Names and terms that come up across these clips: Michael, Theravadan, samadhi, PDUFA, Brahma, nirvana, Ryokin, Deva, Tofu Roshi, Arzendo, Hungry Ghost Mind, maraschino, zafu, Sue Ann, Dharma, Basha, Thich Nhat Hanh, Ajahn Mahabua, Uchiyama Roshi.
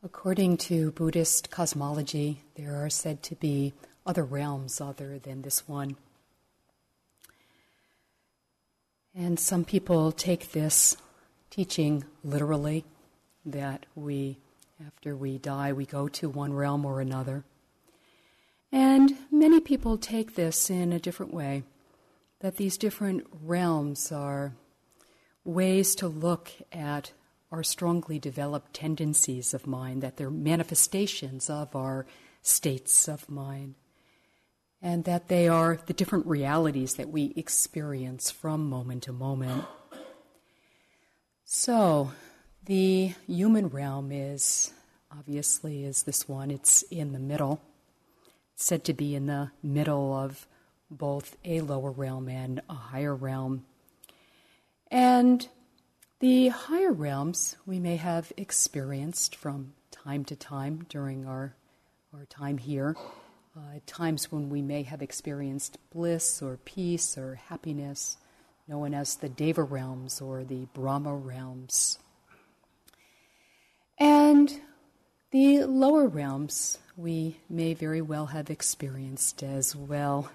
According to Buddhist cosmology, there are said to be other realms other than this one. And some people take this teaching literally, that we, after we die, we go to one realm or another. And many people take this in a different way, that these different realms are ways to look at our strongly developed tendencies of mind, that they're manifestations of our states of mind, and that they are the different realities that we experience from moment to moment. So the human realm is this one. It's in the middle. It's said to be in the middle of both a lower realm and a higher realm. And the higher realms we may have experienced from time to time during our time here, times when we may have experienced bliss or peace or happiness, known as the Deva realms or the Brahma realms. And the lower realms we may very well have experienced as well.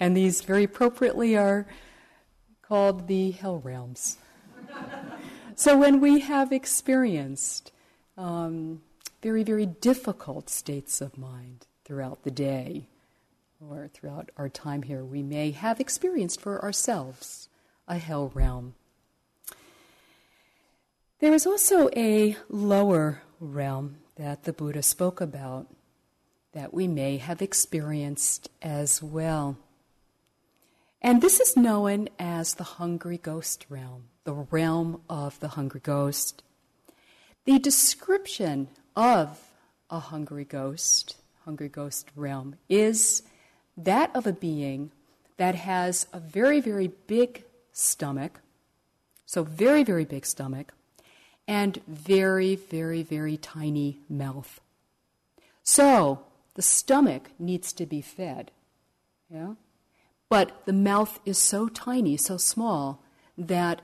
And these very appropriately are called the hell realms. So when we have experienced very, very difficult states of mind throughout the day or throughout our time here, we may have experienced for ourselves a hell realm. There is also a lower realm that the Buddha spoke about that we may have experienced as well. And this is known as the hungry ghost realm, the realm of the hungry ghost. The description of a hungry ghost realm, is that of a being that has a very, very big stomach, so very, very big stomach, and very, very, very tiny mouth. So the stomach needs to be fed, yeah? But the mouth is so tiny, so small, that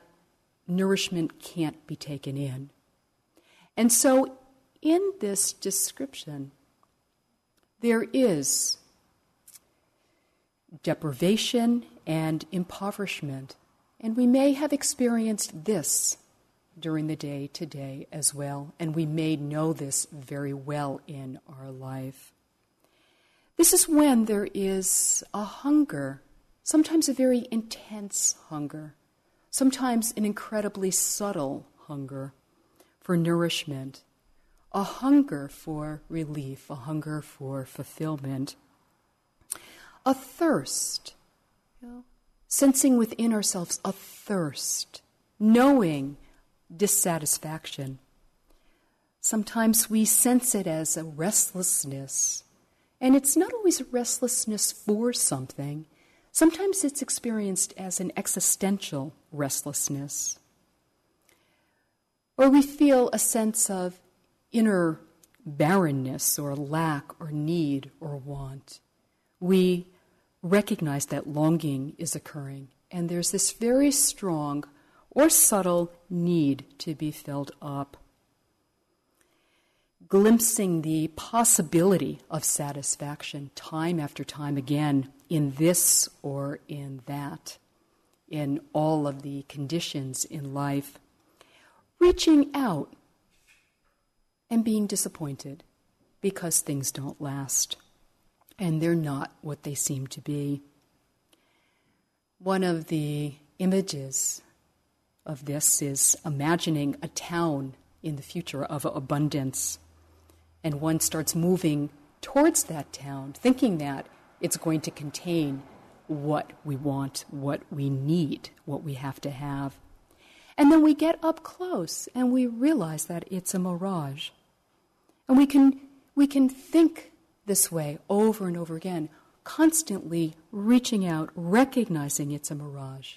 nourishment can't be taken in. And so in this description, there is deprivation and impoverishment. And we may have experienced this during the day today as well, and we may know this very well in our life. This is when there is a hunger, sometimes a very intense hunger, sometimes an incredibly subtle hunger for nourishment, a hunger for relief, a hunger for fulfillment, a thirst, sensing within ourselves a thirst, knowing dissatisfaction. Sometimes we sense it as a restlessness, and it's not always a restlessness for something. Sometimes it's experienced as an existential restlessness. Or we feel a sense of inner barrenness or lack or need or want. We recognize that longing is occurring, and there's this very strong or subtle need to be filled up, glimpsing the possibility of satisfaction time after time again in this or in that, in all of the conditions in life, reaching out and being disappointed because things don't last and they're not what they seem to be. One of the images of this is imagining a town in the future of abundance. And one starts moving towards that town, thinking that it's going to contain what we want, what we need, what we have to have. And then we get up close and we realize that it's a mirage. And we can think this way over and over again, constantly reaching out, recognizing it's a mirage,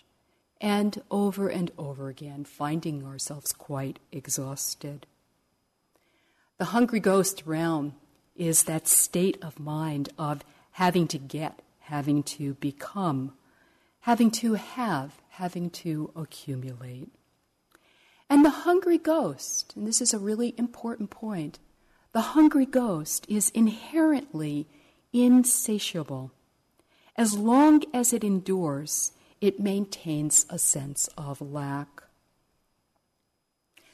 and over again, finding ourselves quite exhausted. The hungry ghost realm is that state of mind of having to get, having to become, having to have, having to accumulate. And the hungry ghost, and this is a really important point, the hungry ghost is inherently insatiable. As long as it endures, it maintains a sense of lack.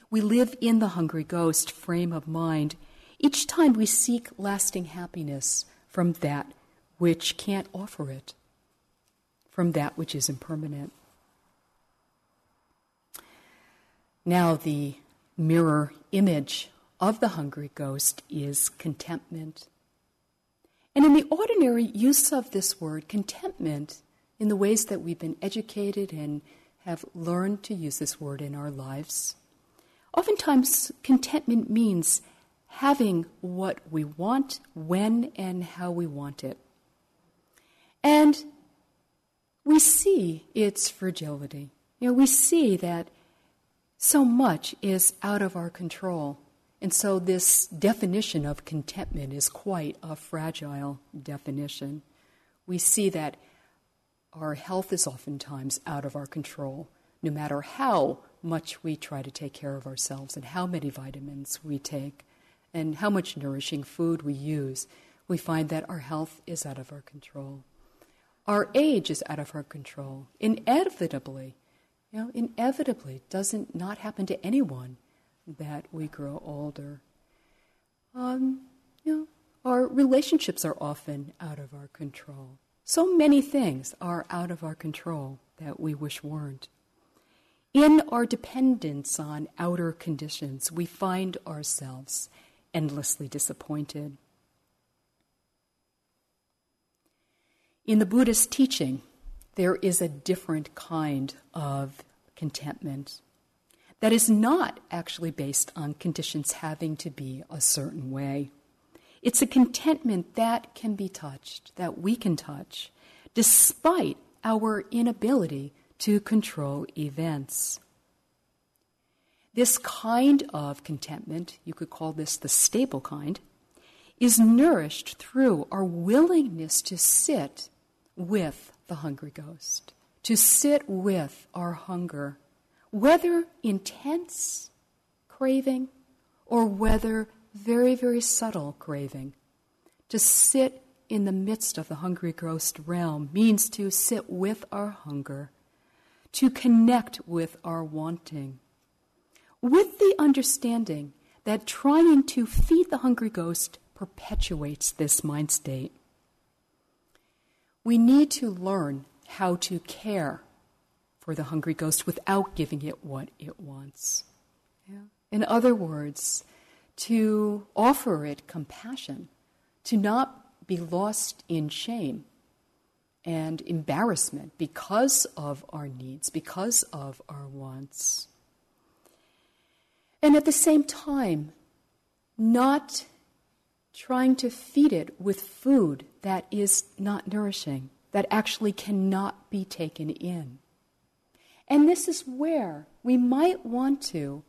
We live in the hungry ghost frame of mind each time we seek lasting happiness from that which can't offer it, from that which is impermanent. Now the mirror image of the hungry ghost is contentment. And in the ordinary use of this word, contentment, in the ways that we've been educated and have learned to use this word in our lives, oftentimes contentment means having what we want, when and how we want it. And we see its fragility. You know, we see that so much is out of our control. And so this definition of contentment is quite a fragile definition. We see that our health is oftentimes out of our control, no matter how much we try to take care of ourselves and how many vitamins we take and how much nourishing food we use. We find that our health is out of our control. Our age is out of our control. Inevitably, it doesn't not happen to anyone that we grow older. Our relationships are often out of our control. So many things are out of our control that we wish weren't. In our dependence on outer conditions, we find ourselves endlessly disappointed. In the Buddhist teaching, there is a different kind of contentment that is not actually based on conditions having to be a certain way. It's a contentment that can be touched, that we can touch, despite our inability to control events. This kind of contentment, you could call this the stable kind, is nourished through our willingness to sit with the hungry ghost, to sit with our hunger, whether intense craving or whether very, very subtle craving. To sit in the midst of the hungry ghost realm means to sit with our hunger, to connect with our wanting, with the understanding that trying to feed the hungry ghost perpetuates this mind state. We need to learn how to care for the hungry ghost without giving it what it wants. Yeah. In other words, to offer it compassion, to not be lost in shame and embarrassment because of our needs, because of our wants. And at the same time, not trying to feed it with food that is not nourishing, that actually cannot be taken in. And this is where we might want to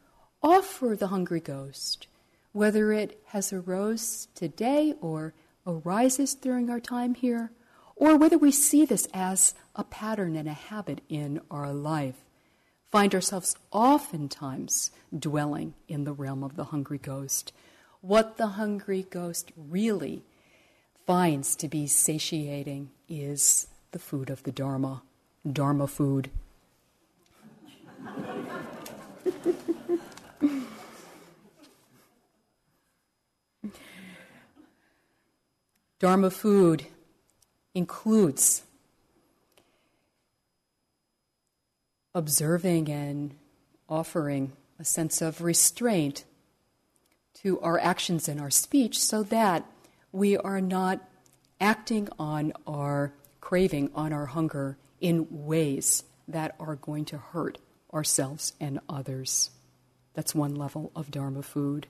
offer the hungry ghost, whether it has arose today or arises during our time here, or whether we see this as a pattern and a habit in our life, find ourselves oftentimes dwelling in the realm of the hungry ghost, what the hungry ghost really finds to be satiating is the food of the Dharma, Dharma food. Dharma food includes observing and offering a sense of restraint to our actions and our speech so that we are not acting on our craving, on our hunger, in ways that are going to hurt ourselves and others. That's one level of Dharma food.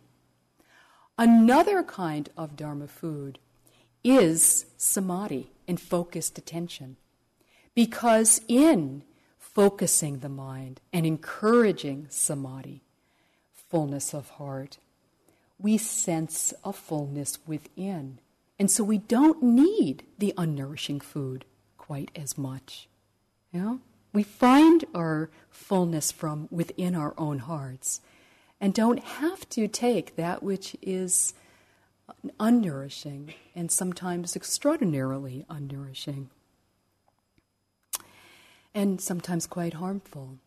Another kind of Dharma food is samadhi and focused attention. Because in focusing the mind and encouraging samadhi, fullness of heart, we sense a fullness within. And so we don't need the unnourishing food quite as much. You know? We find our fullness from within our own hearts and don't have to take that which is unnourishing and sometimes extraordinarily unnourishing and sometimes quite harmful.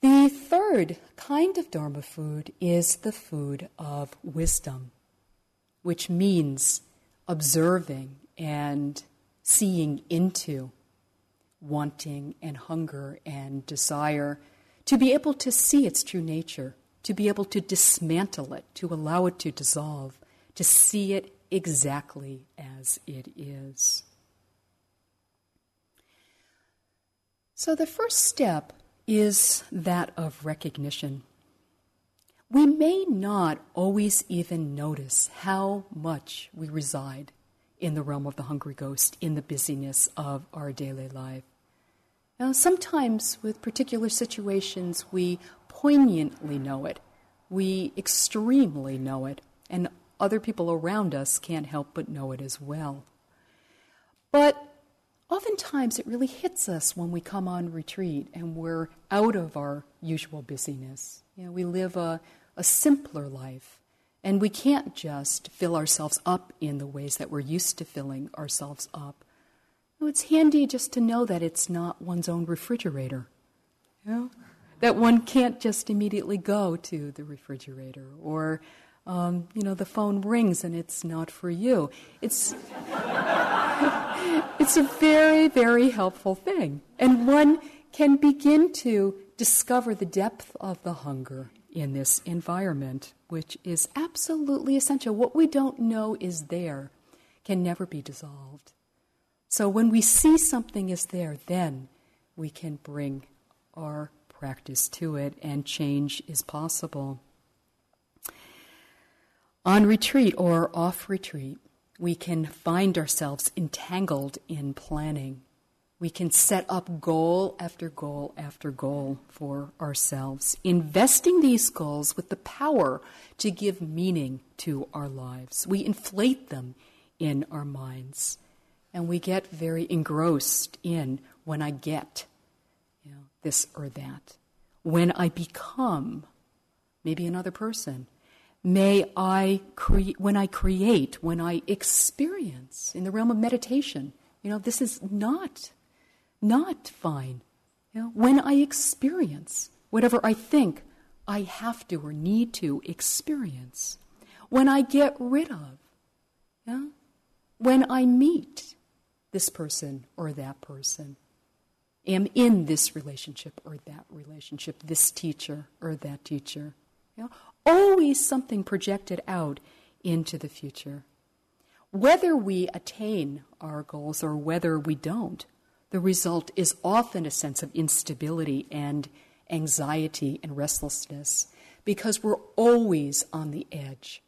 The third kind of Dharma food is the food of wisdom, which means observing and seeing into wanting and hunger and desire, to be able to see its true nature, to be able to dismantle it, to allow it to dissolve, to see it exactly as it is. So the first step is that of recognition. We may not always even notice how much we reside in the realm of the hungry ghost, in the busyness of our daily life. Now, sometimes with particular situations, we poignantly know it. We extremely know it. And other people around us can't help but know it as well. But oftentimes it really hits us when we come on retreat and we're out of our usual busyness. You know, we live a simpler life. And we can't just fill ourselves up in the ways that we're used to filling ourselves up. It's handy just to know that it's not one's own refrigerator, you know? That one can't just immediately go to the refrigerator, or the phone rings and it's not for you. It's it's a very, very helpful thing, and one can begin to discover the depth of the hunger in this environment, which is absolutely essential. What we don't know is there can never be dissolved. So when we see something is there, then we can bring our practice to it, and change is possible. On retreat or off retreat, we can find ourselves entangled in planning. We can set up goal after goal after goal for ourselves, investing these goals with the power to give meaning to our lives. We inflate them in our minds, and we get very engrossed in when I get, this or that. When I become maybe another person. When I create, when I experience in the realm of meditation. This is not fine. When I experience whatever I think I have to or need to experience, when I get rid of, when I meet this person or that person, am in this relationship or that relationship, this teacher or that teacher, always something projected out into the future. Whether we attain our goals or whether we don't, the result is often a sense of instability and anxiety and restlessness, because we're always on the edge.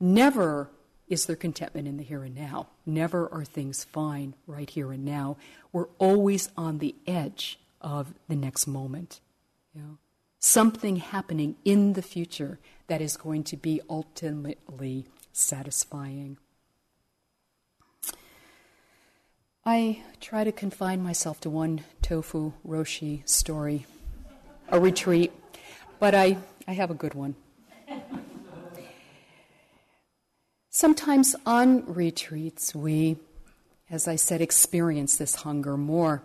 Never is there contentment in the here and now. Never are things fine right here and now. We're always on the edge of the next moment. Something happening in the future that is going to be ultimately satisfying. I try to confine myself to one Tofu Roshi story, a retreat, but I have a good one. Sometimes on retreats we, as I said, experience this hunger more,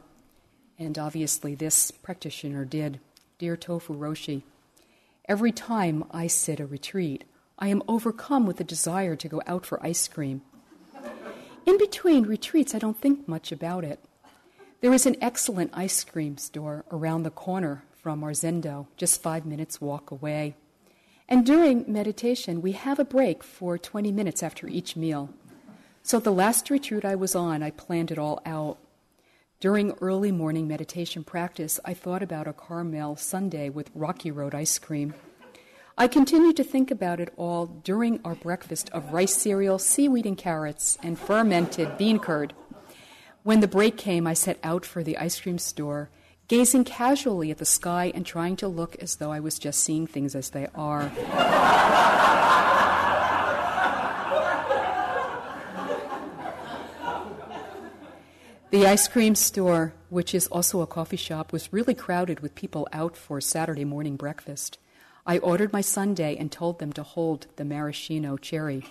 and obviously this practitioner did. Dear Tofu Roshi, every time I sit a retreat, I am overcome with the desire to go out for ice cream. In between retreats, I don't think much about it. There is an excellent ice cream store around the corner from Arzendo, just 5 minutes walk away. And during meditation, we have a break for 20 minutes after each meal. So the last retreat I was on, I planned it all out. During early morning meditation practice, I thought about a caramel sundae with Rocky Road ice cream. I continued to think about it all during our breakfast of rice cereal, seaweed and carrots, and fermented bean curd. When the break came, I set out for the ice cream store, gazing casually at the sky and trying to look as though I was just seeing things as they are. The ice cream store which is also a coffee shop, was really crowded with people out for Saturday morning breakfast. I ordered my sundae and told them to hold the maraschino cherry.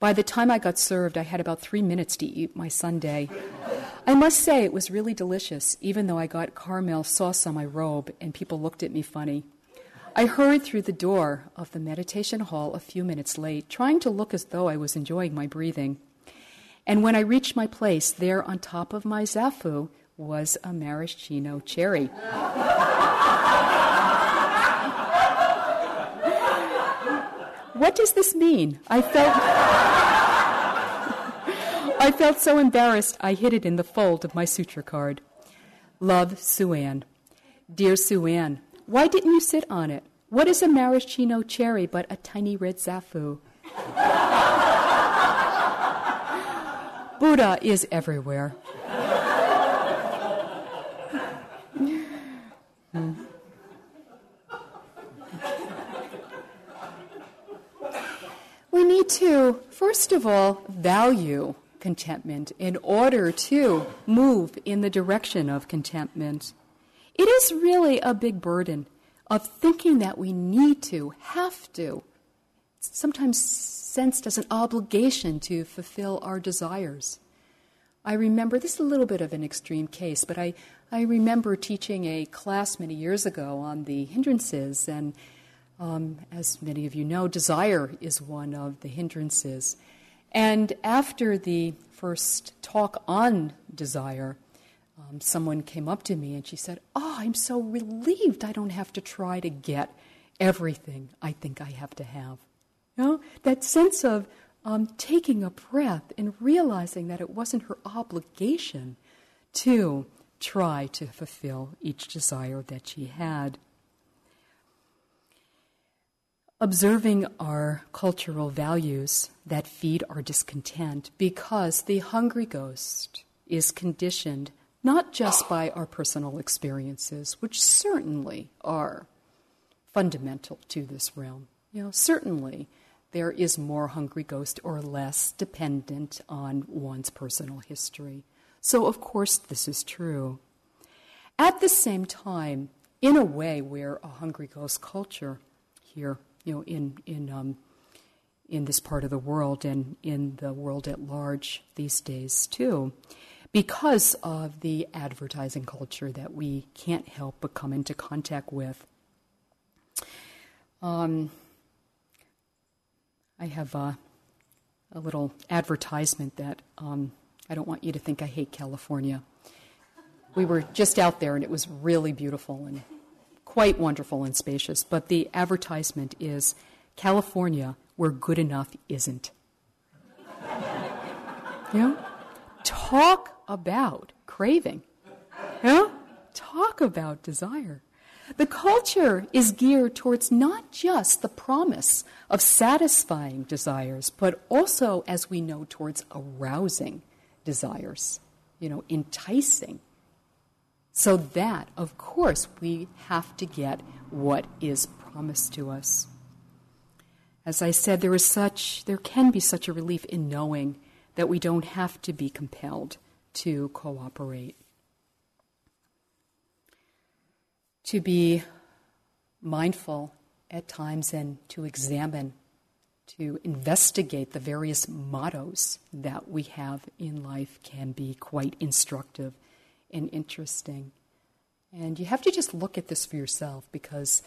By the time I got served, I had about 3 minutes to eat my sundae. I must say it was really delicious, even though I got caramel sauce on my robe and people looked at me funny. I hurried through the door of the meditation hall a few minutes late, trying to look as though I was enjoying my breathing. And when I reached my place, there on top of my zafu was a maraschino cherry. What does this mean? I felt so embarrassed I hid it in the fold of my suture card. Love, Sue Ann. Dear Sue Ann, why didn't you sit on it? What is a maraschino cherry but a tiny red zafu? Buddha is everywhere. We need to, first of all, value contentment in order to move in the direction of contentment. It is really a big burden of thinking that we need to, have to, sometimes sensed as an obligation to fulfill our desires. I remember, this is a little bit of an extreme case, but I remember teaching a class many years ago on the hindrances, and as many of you know, desire is one of the hindrances. And after the first talk on desire, someone came up to me and she said, "Oh, I'm so relieved I don't have to try to get everything I think I have to have." You know, that sense of taking a breath and realizing that it wasn't her obligation to try to fulfill each desire that she had. Observing our cultural values that feed our discontent, because the hungry ghost is conditioned not just by our personal experiences, which certainly are fundamental to this realm. You know, certainly there is more hungry ghost or less dependent on one's personal history. So, of course, this is true. At the same time, in a way, we're a hungry ghost culture here, you know, in this part of the world and in the world at large these days, too, because of the advertising culture that we can't help but come into contact with. I have a little advertisement that I don't want you to think I hate California. We were just out there, and it was really beautiful and quite wonderful and spacious. But the advertisement is, "California, where good enough isn't." You know? Talk about craving. You know? Talk about desire. The culture is geared towards not just the promise of satisfying desires, but also, as we know, towards arousing desires, you know, enticing. So that, of course, we have to get what is promised to us. As I said, there can be such a relief in knowing that we don't have to be compelled to cooperate. To be mindful at times and to examine, to investigate the various mottos that we have in life can be quite instructive and interesting. And you have to just look at this for yourself, because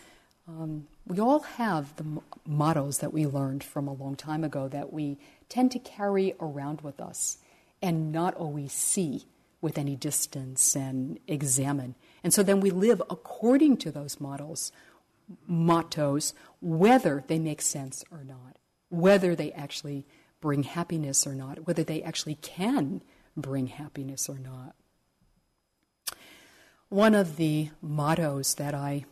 we all have the mottos that we learned from a long time ago that we tend to carry around with us and not always see with any distance and examine. And so then we live according to those mottos, whether they make sense or not, whether they actually bring happiness or not, whether they actually can bring happiness or not. One of the mottos that I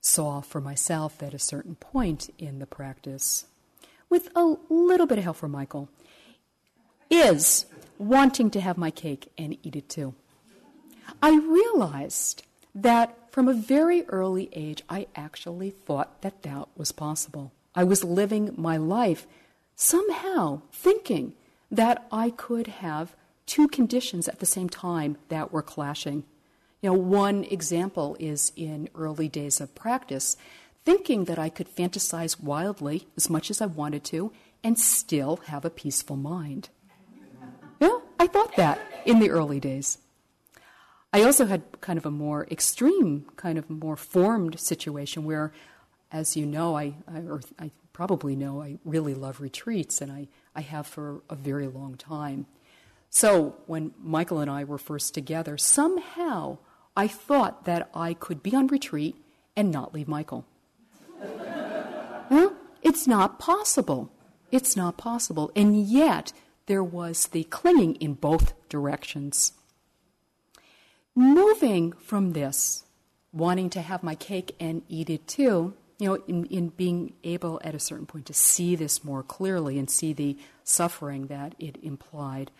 saw for myself at a certain point in the practice, with a little bit of help from Michael, is wanting to have my cake and eat it too. I realized that from a very early age, I actually thought that that was possible. I was living my life somehow thinking that I could have two conditions at the same time that were clashing. You know, one example is in early days of practice, thinking that I could fantasize wildly as much as I wanted to and still have a peaceful mind. Yeah, I thought that in the early days. I also had kind of a more extreme, kind of more formed situation where, as you know, I probably know, I really love retreats, and I have for a very long time. So when Michael and I were first together, somehow I thought that I could be on retreat and not leave Michael. Well, it's not possible. It's not possible. And yet there was the clinging in both directions. Moving from this, wanting to have my cake and eat it too, you know, in being able at a certain point to see this more clearly and see the suffering that it implied,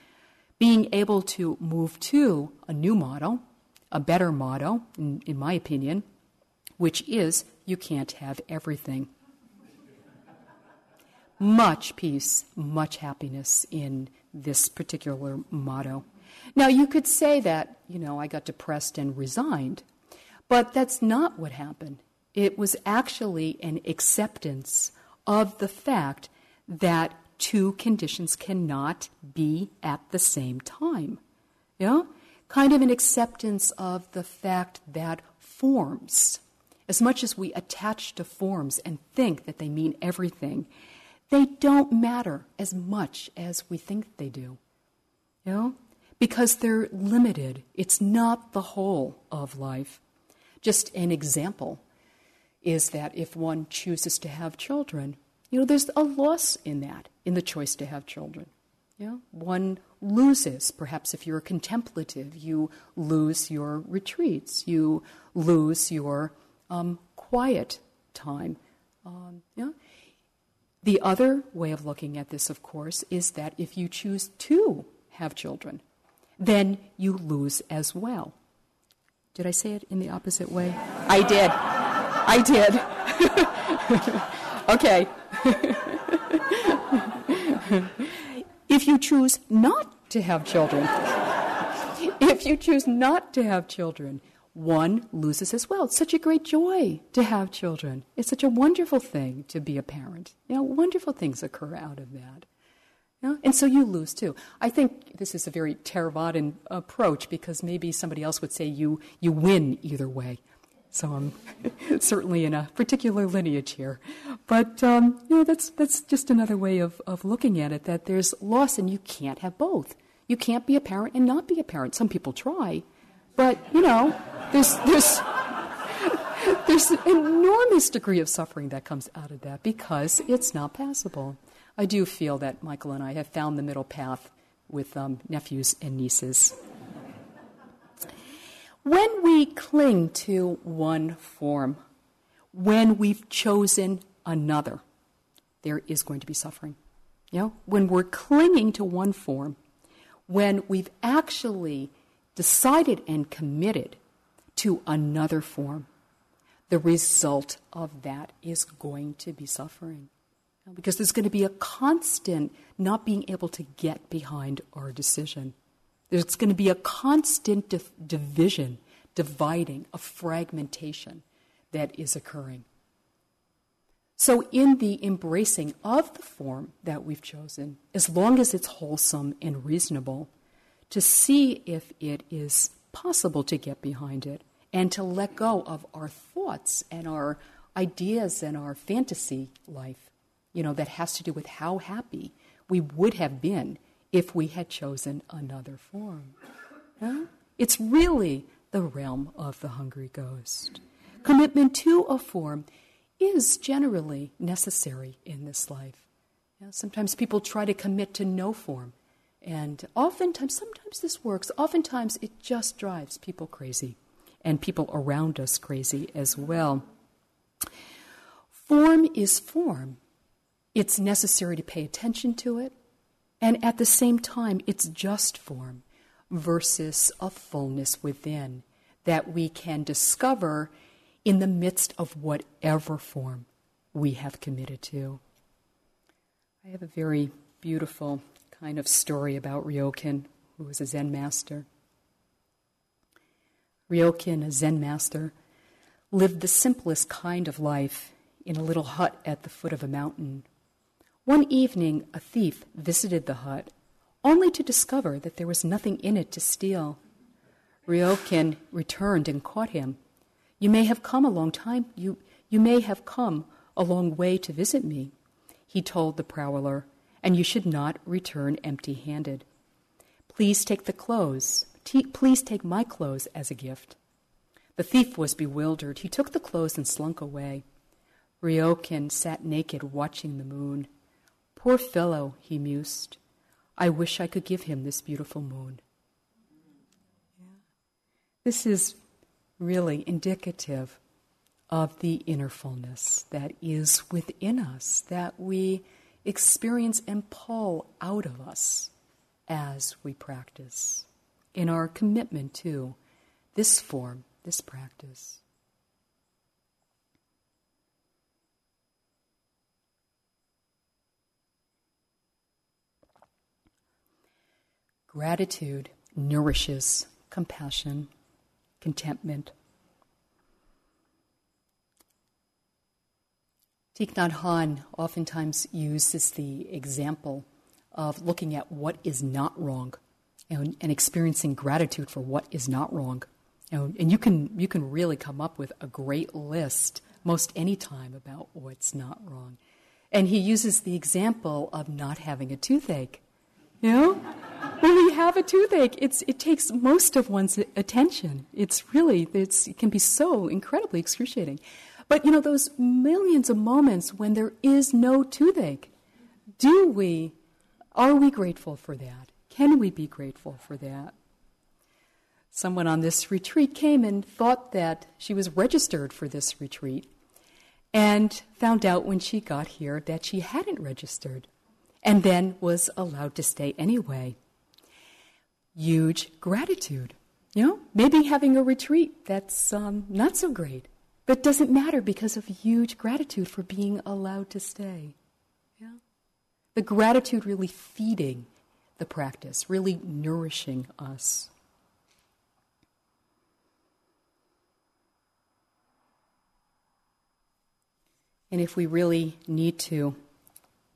being able to move to a new motto, a better motto, in my opinion, which is, you can't have everything. Much peace, much happiness in this particular motto. Now, you could say that, you know, I got depressed and resigned, but that's not what happened. It was actually an acceptance of the fact that two conditions cannot be at the same time. You know? Kind of an acceptance of the fact that forms, as much as we attach to forms and think that they mean everything, they don't matter as much as we think they do. You know? Because they're limited. It's not the whole of life. Just an example is that if one chooses to have children, you know, there's a loss in that, in the choice to have children. You know, one loses, perhaps if you're contemplative, you lose your retreats, you lose your quiet time. You know. The other way of looking at this, of course, is that if you choose to have children, then you lose as well. Did I say it in the opposite way? I did. I did. Okay. If you choose not to have children, one loses as well. It's such a great joy to have children. It's such a wonderful thing to be a parent. You know, wonderful things occur out of that. You know? And so you lose too. I think this is a very Theravadan approach, because maybe somebody else would say you win either way. So I'm certainly in a particular lineage here. But you know, that's just another way of looking at it, that there's loss and you can't have both. You can't be a parent and not be a parent. Some people try, but you know, there's an enormous degree of suffering that comes out of that because it's not passable. I do feel that Michael and I have found the middle path with nephews and nieces. When we cling to one form, when we've chosen another, there is going to be suffering. You know, when we're clinging to one form, when we've actually decided and committed to another form, the result of that is going to be suffering. Because there's going to be a constant not being able to get behind our decision. There's going to be a constant division, dividing, a fragmentation that is occurring. So in the embracing of the form that we've chosen, as long as it's wholesome and reasonable, to see if it is possible to get behind it and to let go of our thoughts and our ideas and our fantasy life. You know, that has to do with how happy we would have been if we had chosen another form. No? It's really the realm of the hungry ghost. Commitment to a form is generally necessary in this life. You know, sometimes people try to commit to no form. And sometimes this works. Oftentimes it just drives people crazy and people around us crazy as well. Form is form. It's necessary to pay attention to it, and at the same time, it's just form versus a fullness within that we can discover in the midst of whatever form we have committed to. I have a very beautiful kind of story about Ryokin who was a Zen master. Ryokin, a Zen master, lived the simplest kind of life in a little hut at the foot of a mountain. One evening, a thief visited the hut, only to discover that there was nothing in it to steal. Ryokin returned and caught him. "You may have come a long time. You may have come a long way to visit me," he told the prowler, "and you should not return empty-handed. Please take the clothes. Please take my clothes as a gift." The thief was bewildered. He took the clothes and slunk away. Ryokin sat naked, watching the moon. "Poor fellow," he mused. "I wish I could give him this beautiful moon." Yeah. This is really indicative of the inner fullness that is within us, that we experience and pull out of us as we practice, in our commitment to this form, this practice. Gratitude nourishes compassion, contentment. Thich Nhat Hanh oftentimes uses the example of looking at what is not wrong and experiencing gratitude for what is not wrong. And you can really come up with a great list most any time about what's not wrong. And he uses the example of not having a toothache. You know? When we have a toothache, it takes most of one's attention. It can be so incredibly excruciating. But, you know, those millions of moments when there is no toothache, are we grateful for that? Can we be grateful for that? Someone on this retreat came and thought that she was registered for this retreat and found out when she got here that she hadn't registered and then was allowed to stay anyway. Huge gratitude. You know, maybe having a retreat that's not so great, but doesn't matter because of huge gratitude for being allowed to stay. Yeah. The gratitude really feeding the practice, really nourishing us. And if we really need to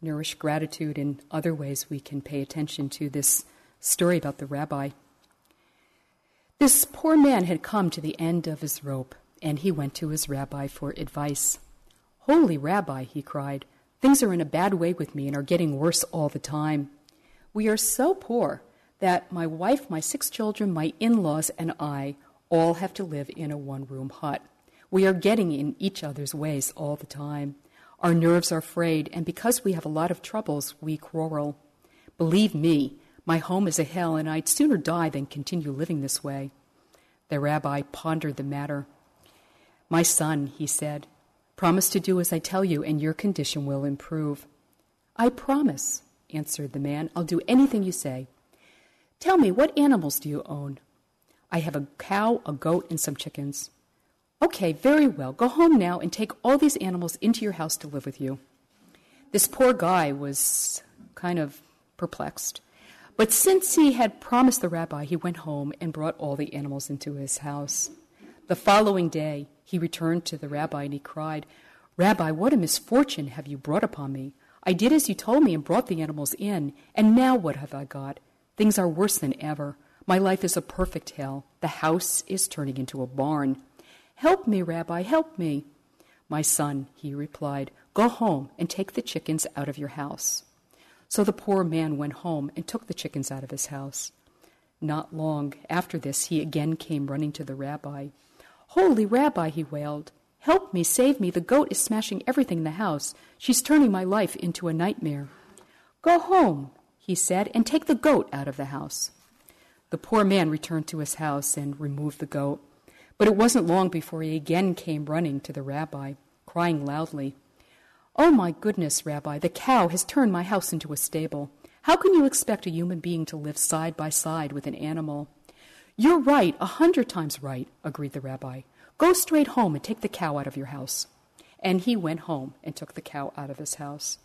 nourish gratitude in other ways, we can pay attention to this story about the rabbi. This poor man had come to the end of his rope, and he went to his rabbi for advice. "Holy rabbi," he cried, "things are in a bad way with me and are getting worse all the time. We are so poor that my wife, my 6 children, my in-laws, and I all have to live in a one-room hut. We are getting in each other's ways all the time. Our nerves are frayed, and because we have a lot of troubles, we quarrel. Believe me, my home is a hell, and I'd sooner die than continue living this way." The rabbi pondered the matter. "My son," he said, "promise to do as I tell you, and your condition will improve." "I promise," answered the man. "I'll do anything you say. Tell me, what animals do you own?" "I have a cow, a goat, and some chickens." "Okay, very well. Go home now and take all these animals into your house to live with you." This poor guy was kind of perplexed. But since he had promised the rabbi, he went home and brought all the animals into his house. The following day, he returned to the rabbi and he cried, "Rabbi, what a misfortune have you brought upon me. I did as you told me and brought the animals in, and now what have I got? Things are worse than ever. My life is a perfect hell. The house is turning into a barn. Help me, Rabbi, help me." "My son," he replied, "go home and take the chickens out of your house." So the poor man went home and took the chickens out of his house. Not long after this, he again came running to the rabbi. "Holy rabbi," he wailed, "help me, save me. The goat is smashing everything in the house. She's turning my life into a nightmare." "Go home," he said, "and take the goat out of the house." The poor man returned to his house and removed the goat. But it wasn't long before he again came running to the rabbi, crying loudly, "Oh my goodness, Rabbi, the cow has turned my house into a stable. How can you expect a human being to live side by side with an animal?" "You're right, 100 times right," agreed the rabbi. "Go straight home and take the cow out of your house." And he went home and took the cow out of his house.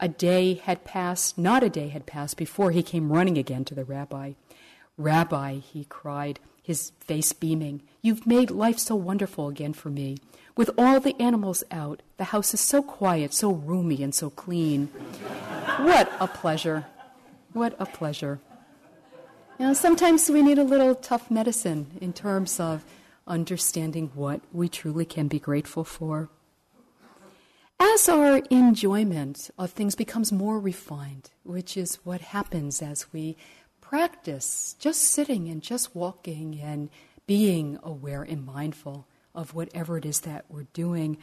A day had passed, not a day had passed, before he came running again to the rabbi. "Rabbi," he cried, his face beaming, "you've made life so wonderful again for me. With all the animals out, the house is so quiet, so roomy, and so clean. What a pleasure. What a pleasure." You know, sometimes we need a little tough medicine in terms of understanding what we truly can be grateful for. As our enjoyment of things becomes more refined, which is what happens as we practice just sitting and just walking and being aware and mindful of whatever it is that we're doing,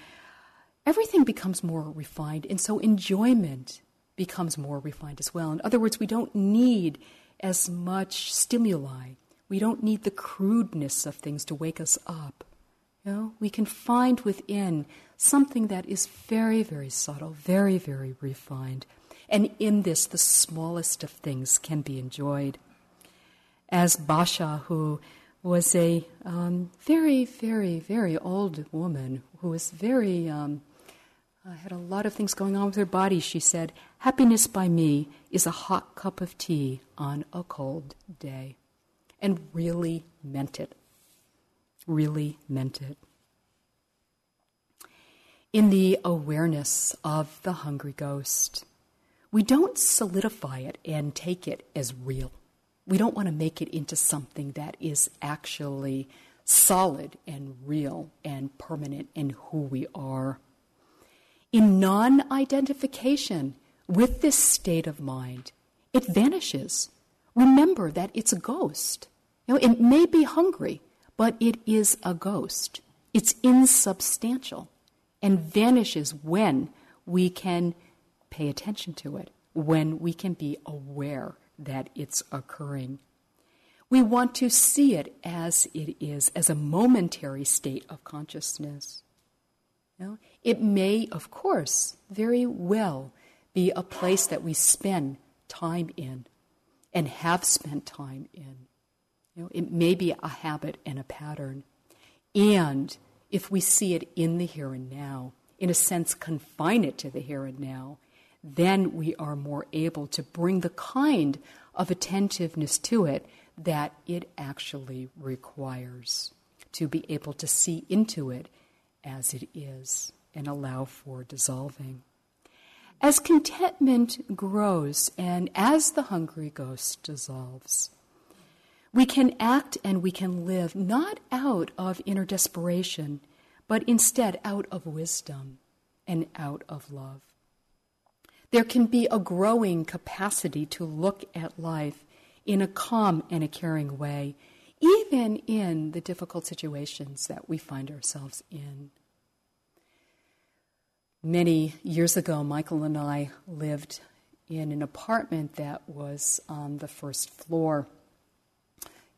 everything becomes more refined, and so enjoyment becomes more refined as well. In other words, we don't need as much stimuli. We don't need the crudeness of things to wake us up. You know, we can find within something that is very, very subtle, very, very refined. And in this, the smallest of things can be enjoyed. As Basha, who was a very, very, very old woman who was very, had a lot of things going on with her body, she said, "Happiness by me is a hot cup of tea on a cold day." And really meant it. Really meant it. In the awareness of the hungry ghost, we don't solidify it and take it as real. We don't want to make it into something that is actually solid and real and permanent in who we are. In non-identification with this state of mind, it vanishes. Remember that it's a ghost. You know, it may be hungry, but it is a ghost. It's insubstantial and vanishes when we can pay attention to it, when we can be aware that it's occurring. We want to see it as it is, as a momentary state of consciousness. You know, it may, of course, very well be a place that we spend time in and have spent time in. You know, it may be a habit and a pattern. And if we see it in the here and now, in a sense confine it to the here and now, then we are more able to bring the kind of attentiveness to it that it actually requires, to be able to see into it as it is and allow for dissolving. As contentment grows and as the hungry ghost dissolves, we can act and we can live not out of inner desperation, but instead out of wisdom and out of love. There can be a growing capacity to look at life in a calm and a caring way, even in the difficult situations that we find ourselves in. Many years ago, Michael and I lived in an apartment that was on the first floor.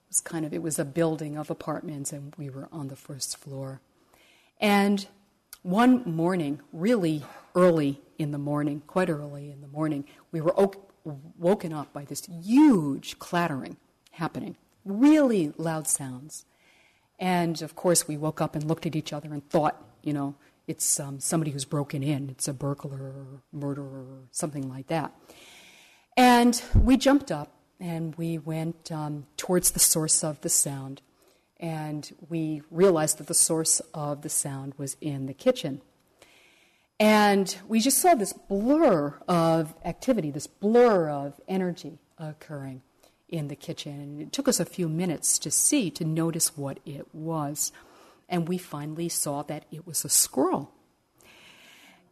It was a building of apartments, and we were on the first floor. And one morning, really early in the morning, quite early in the morning, we were woken up by this huge clattering happening, really loud sounds. And, of course, we woke up and looked at each other and thought, you know, it's somebody who's broken in. It's a burglar or murderer or something like that. And we jumped up and we went towards the source of the sound. And we realized that the source of the sound was in the kitchen. And we just saw this blur of activity, this blur of energy occurring in the kitchen. And it took us a few minutes to notice what it was. And we finally saw that it was a squirrel.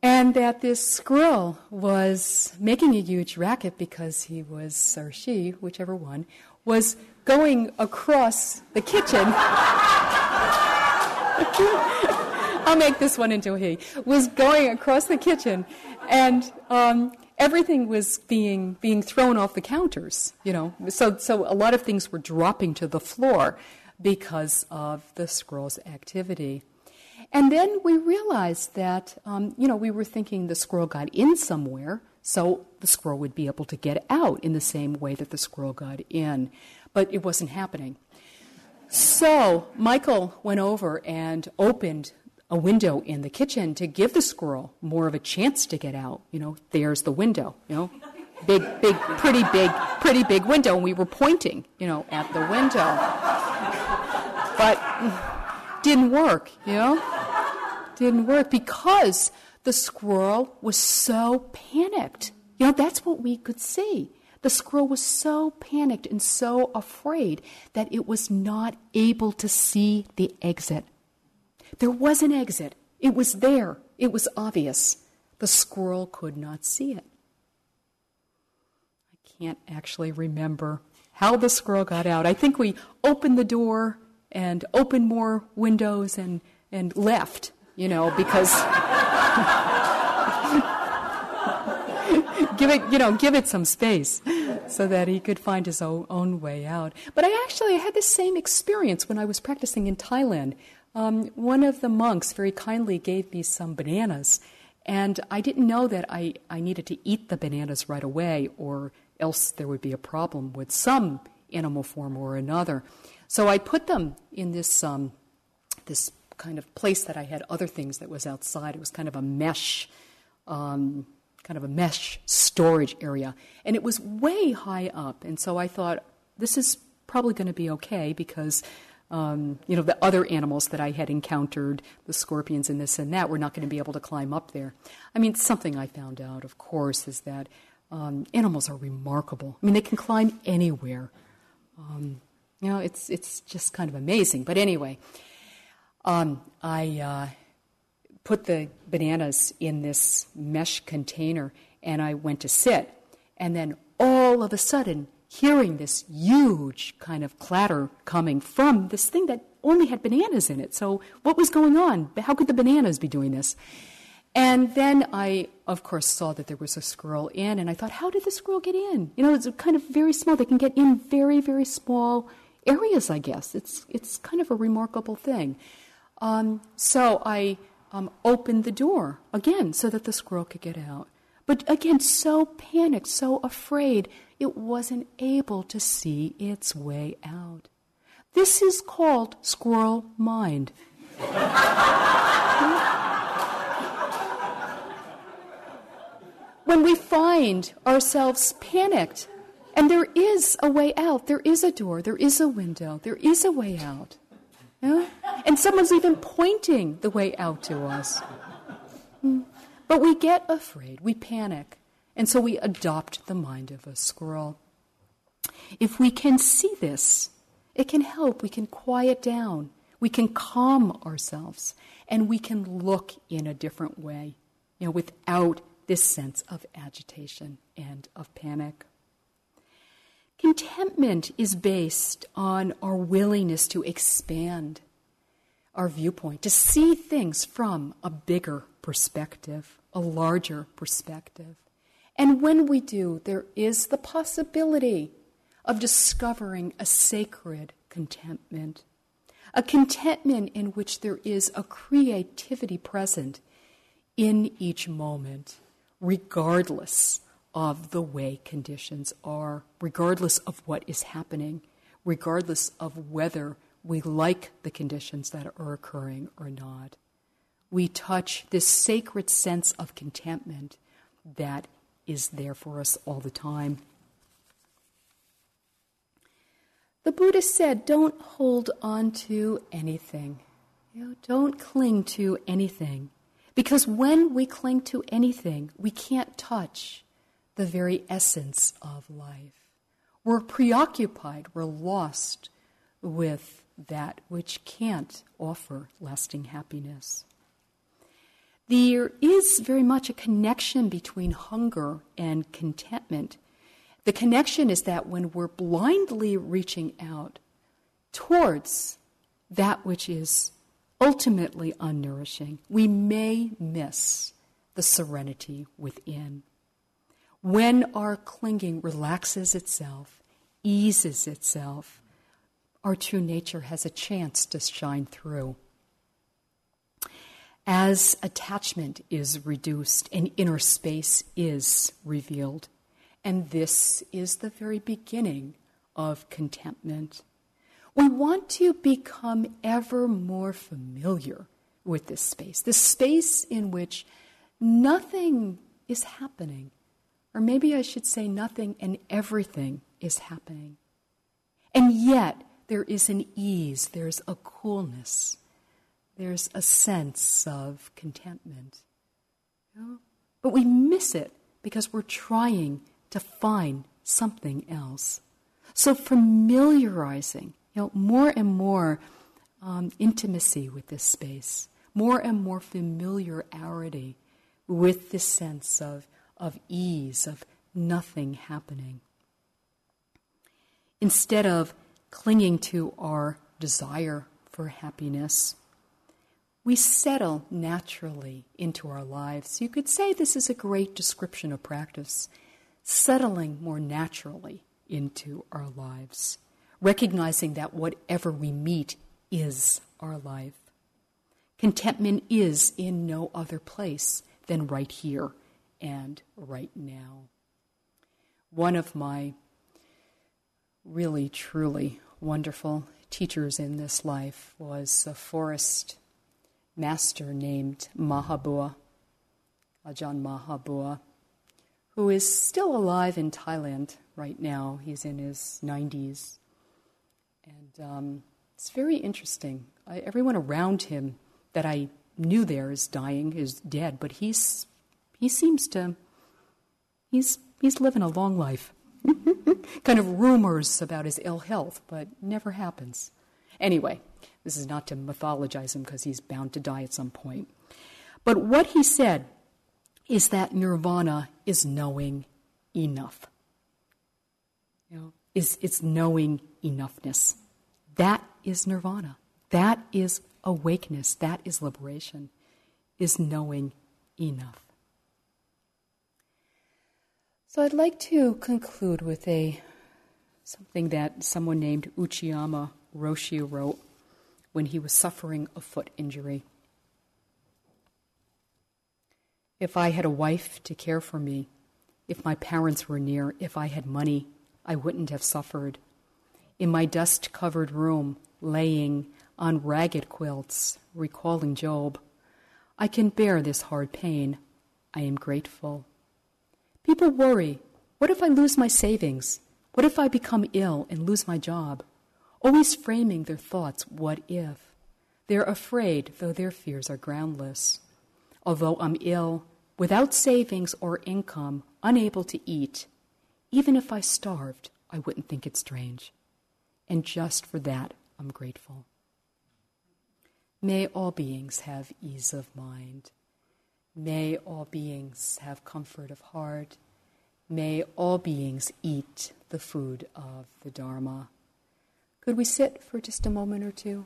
And that this squirrel was making a huge racket because he was, or she, whichever one, was going across the kitchen. I'll make this one into a he. Was going across the kitchen, and everything was being thrown off the counters. You know, so a lot of things were dropping to the floor because of the squirrel's activity. And then we realized that we were thinking the squirrel got in somewhere, so the squirrel would be able to get out in the same way that the squirrel got in, but it wasn't happening. So Michael went over and opened a window in the kitchen to give the squirrel more of a chance to get out. You know, there's the window, you know, pretty big window. And we were pointing, you know, at the window. But didn't work, you know, didn't work because the squirrel was so panicked. You know, that's what we could see. The squirrel was so panicked and so afraid that it was not able to see the exit. There was an exit. It was there. It was obvious. The squirrel could not see it. I can't actually remember how the squirrel got out. I think we opened the door and opened more windows and left, you know, because give it some space so that he could find his own way out. But I actually had the same experience when I was practicing in Thailand. One of the monks very kindly gave me some bananas, and I didn't know that I needed to eat the bananas right away or else there would be a problem with some animal form or another. So I put them in this this kind of place that I had other things that was outside. It was kind of a mesh storage area, and it was way high up. And so I thought, this is probably going to be okay because the other animals that I had encountered, the scorpions and this and that, were not going to be able to climb up there. I mean, something I found out, of course, is that animals are remarkable. I mean, they can climb anywhere. It's just kind of amazing. But anyway, I put the bananas in this mesh container, and I went to sit. And then all of a sudden, hearing this huge kind of clatter coming from this thing that only had bananas in it. So what was going on? How could the bananas be doing this? And then I, of course, saw that there was a squirrel in, and I thought, how did the squirrel get in? You know, it's kind of very small. They can get in very, very small areas, I guess. It's kind of a remarkable thing. So I opened the door again so that the squirrel could get out. But again, so panicked, so afraid, it wasn't able to see its way out. This is called squirrel mind. When we find ourselves panicked, and there is a way out, there is a door, there is a window, there is a way out. Yeah? And someone's even pointing the way out to us. But we get afraid, we panic. And so we adopt the mind of a squirrel. If we can see this, it can help. We can quiet down. We can calm ourselves. And we can look in a different way, you know, without this sense of agitation and of panic. Contentment is based on our willingness to expand our viewpoint, to see things from a bigger perspective, a larger perspective. And when we do, there is the possibility of discovering a sacred contentment, a contentment in which there is a creativity present in each moment, regardless of the way conditions are, regardless of what is happening, regardless of whether we like the conditions that are occurring or not. We touch this sacred sense of contentment that is there for us all the time. The Buddha said, don't hold on to anything. You know, don't cling to anything. Because when we cling to anything, we can't touch the very essence of life. We're preoccupied, we're lost with that which can't offer lasting happiness. There is very much a connection between hunger and contentment. The connection is that when we're blindly reaching out towards that which is ultimately unnourishing, we may miss the serenity within. When our clinging relaxes itself, eases itself, our true nature has a chance to shine through. As attachment is reduced and inner space is revealed. And this is the very beginning of contentment. We want to become ever more familiar with this space in which nothing is happening. Or maybe I should say nothing and everything is happening. And yet there is an ease, there's a coolness, there's a sense of contentment. You know? But we miss it because we're trying to find something else. So familiarizing, you know, more and more intimacy with this space, more and more familiarity with this sense of ease, of nothing happening. Instead of clinging to our desire for happiness, we settle naturally into our lives. You could say this is a great description of practice, settling more naturally into our lives, recognizing that whatever we meet is our life. Contentment is in no other place than right here and right now. One of my really, truly wonderful teachers in this life was a forest master named Mahabua, Ajahn Mahabua, who is still alive in Thailand right now. He's in his 90s. And it's very interesting. Everyone around him that I knew there is dying, is dead, but he's living a long life. Kind of rumors about his ill health, but never happens. Anyway, this is not to mythologize him because he's bound to die at some point. But what he said is that nirvana is knowing enough. You know, it's knowing enoughness. That is nirvana. That is awakeness. That is liberation, is knowing enough. So I'd like to conclude with something that someone named Uchiyama Roshi wrote when he was suffering a foot injury. If I had a wife to care for me, if my parents were near, if I had money, I wouldn't have suffered. In my dust-covered room, laying on ragged quilts, recalling Job, I can bear this hard pain. I am grateful. People worry, what if I lose my savings? What if I become ill and lose my job? Always framing their thoughts, what if? They're afraid, though their fears are groundless. Although I'm ill, without savings or income, unable to eat, even if I starved, I wouldn't think it strange. And just for that, I'm grateful. May all beings have ease of mind. May all beings have comfort of heart. May all beings eat the food of the Dharma. Could we sit for just a moment or two?